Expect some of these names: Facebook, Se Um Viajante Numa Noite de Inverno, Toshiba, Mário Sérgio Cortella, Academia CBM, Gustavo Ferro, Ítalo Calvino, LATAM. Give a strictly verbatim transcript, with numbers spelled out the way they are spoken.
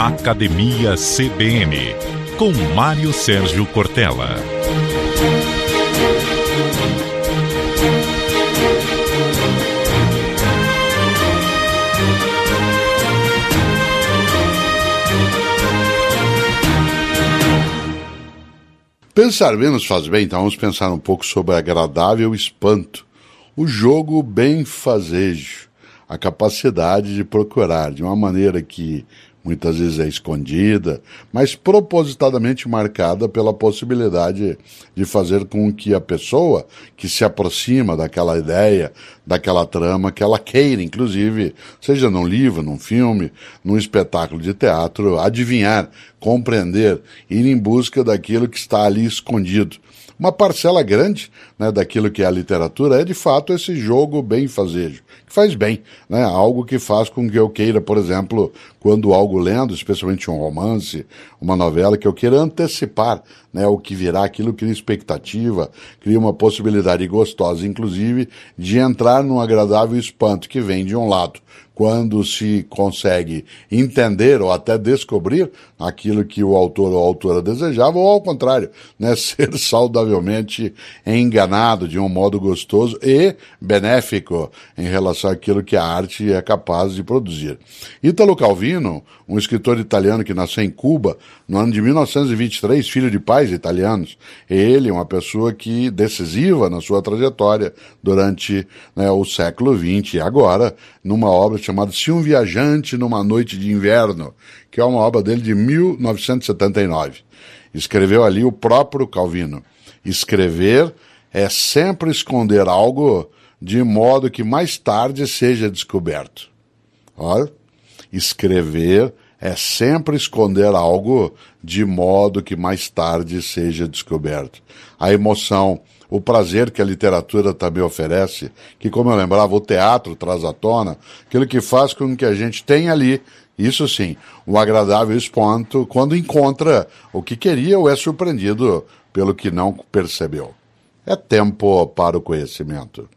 Academia C B M, com Mário Sérgio Cortella. Pensar menos faz bem, então vamos pensar um pouco sobre agradável espanto, o jogo bem-fazejo, a capacidade de procurar, de uma maneira que muitas vezes é escondida, mas propositadamente marcada pela possibilidade de fazer com que a pessoa que se aproxima daquela ideia, daquela trama, que ela queira, inclusive, seja num livro, num filme, num espetáculo de teatro, adivinhar, compreender, ir em busca daquilo que está ali escondido. Uma parcela grande, né, daquilo que é a literatura é, de fato, esse jogo bem-fazejo, que faz bem, né, algo que faz com que eu queira, por exemplo, quando algo lendo, especialmente um romance, uma novela, que eu queira antecipar, né, o que virá, aquilo cria expectativa, cria uma possibilidade gostosa, inclusive, de entrar num agradável espanto que vem de um lado, quando se consegue entender ou até descobrir aquilo que o autor ou a autora desejava, ou ao contrário, né, ser saudavelmente enganado de um modo gostoso e benéfico em relação àquilo que a arte é capaz de produzir. Ítalo Calvino, um escritor italiano que nasceu em Cuba no ano de mil novecentos e vinte e três, filho de pais italianos, ele, uma pessoa que decisiva na sua trajetória durante, né, o século vinte, e agora, numa obra chamada Se Um Viajante Numa Noite de Inverno, que é uma obra dele de mil novecentos e setenta e nove. Escreveu ali o próprio Calvino: escrever é sempre esconder algo de modo que mais tarde seja descoberto. Ora, escrever é sempre esconder algo de modo que mais tarde seja descoberto. A emoção, o prazer que a literatura também oferece, que, como eu lembrava, o teatro traz à tona, aquilo que faz com que a gente tenha ali, isso sim, um agradável espanto quando encontra o que queria ou é surpreendido pelo que não percebeu. É tempo para o conhecimento.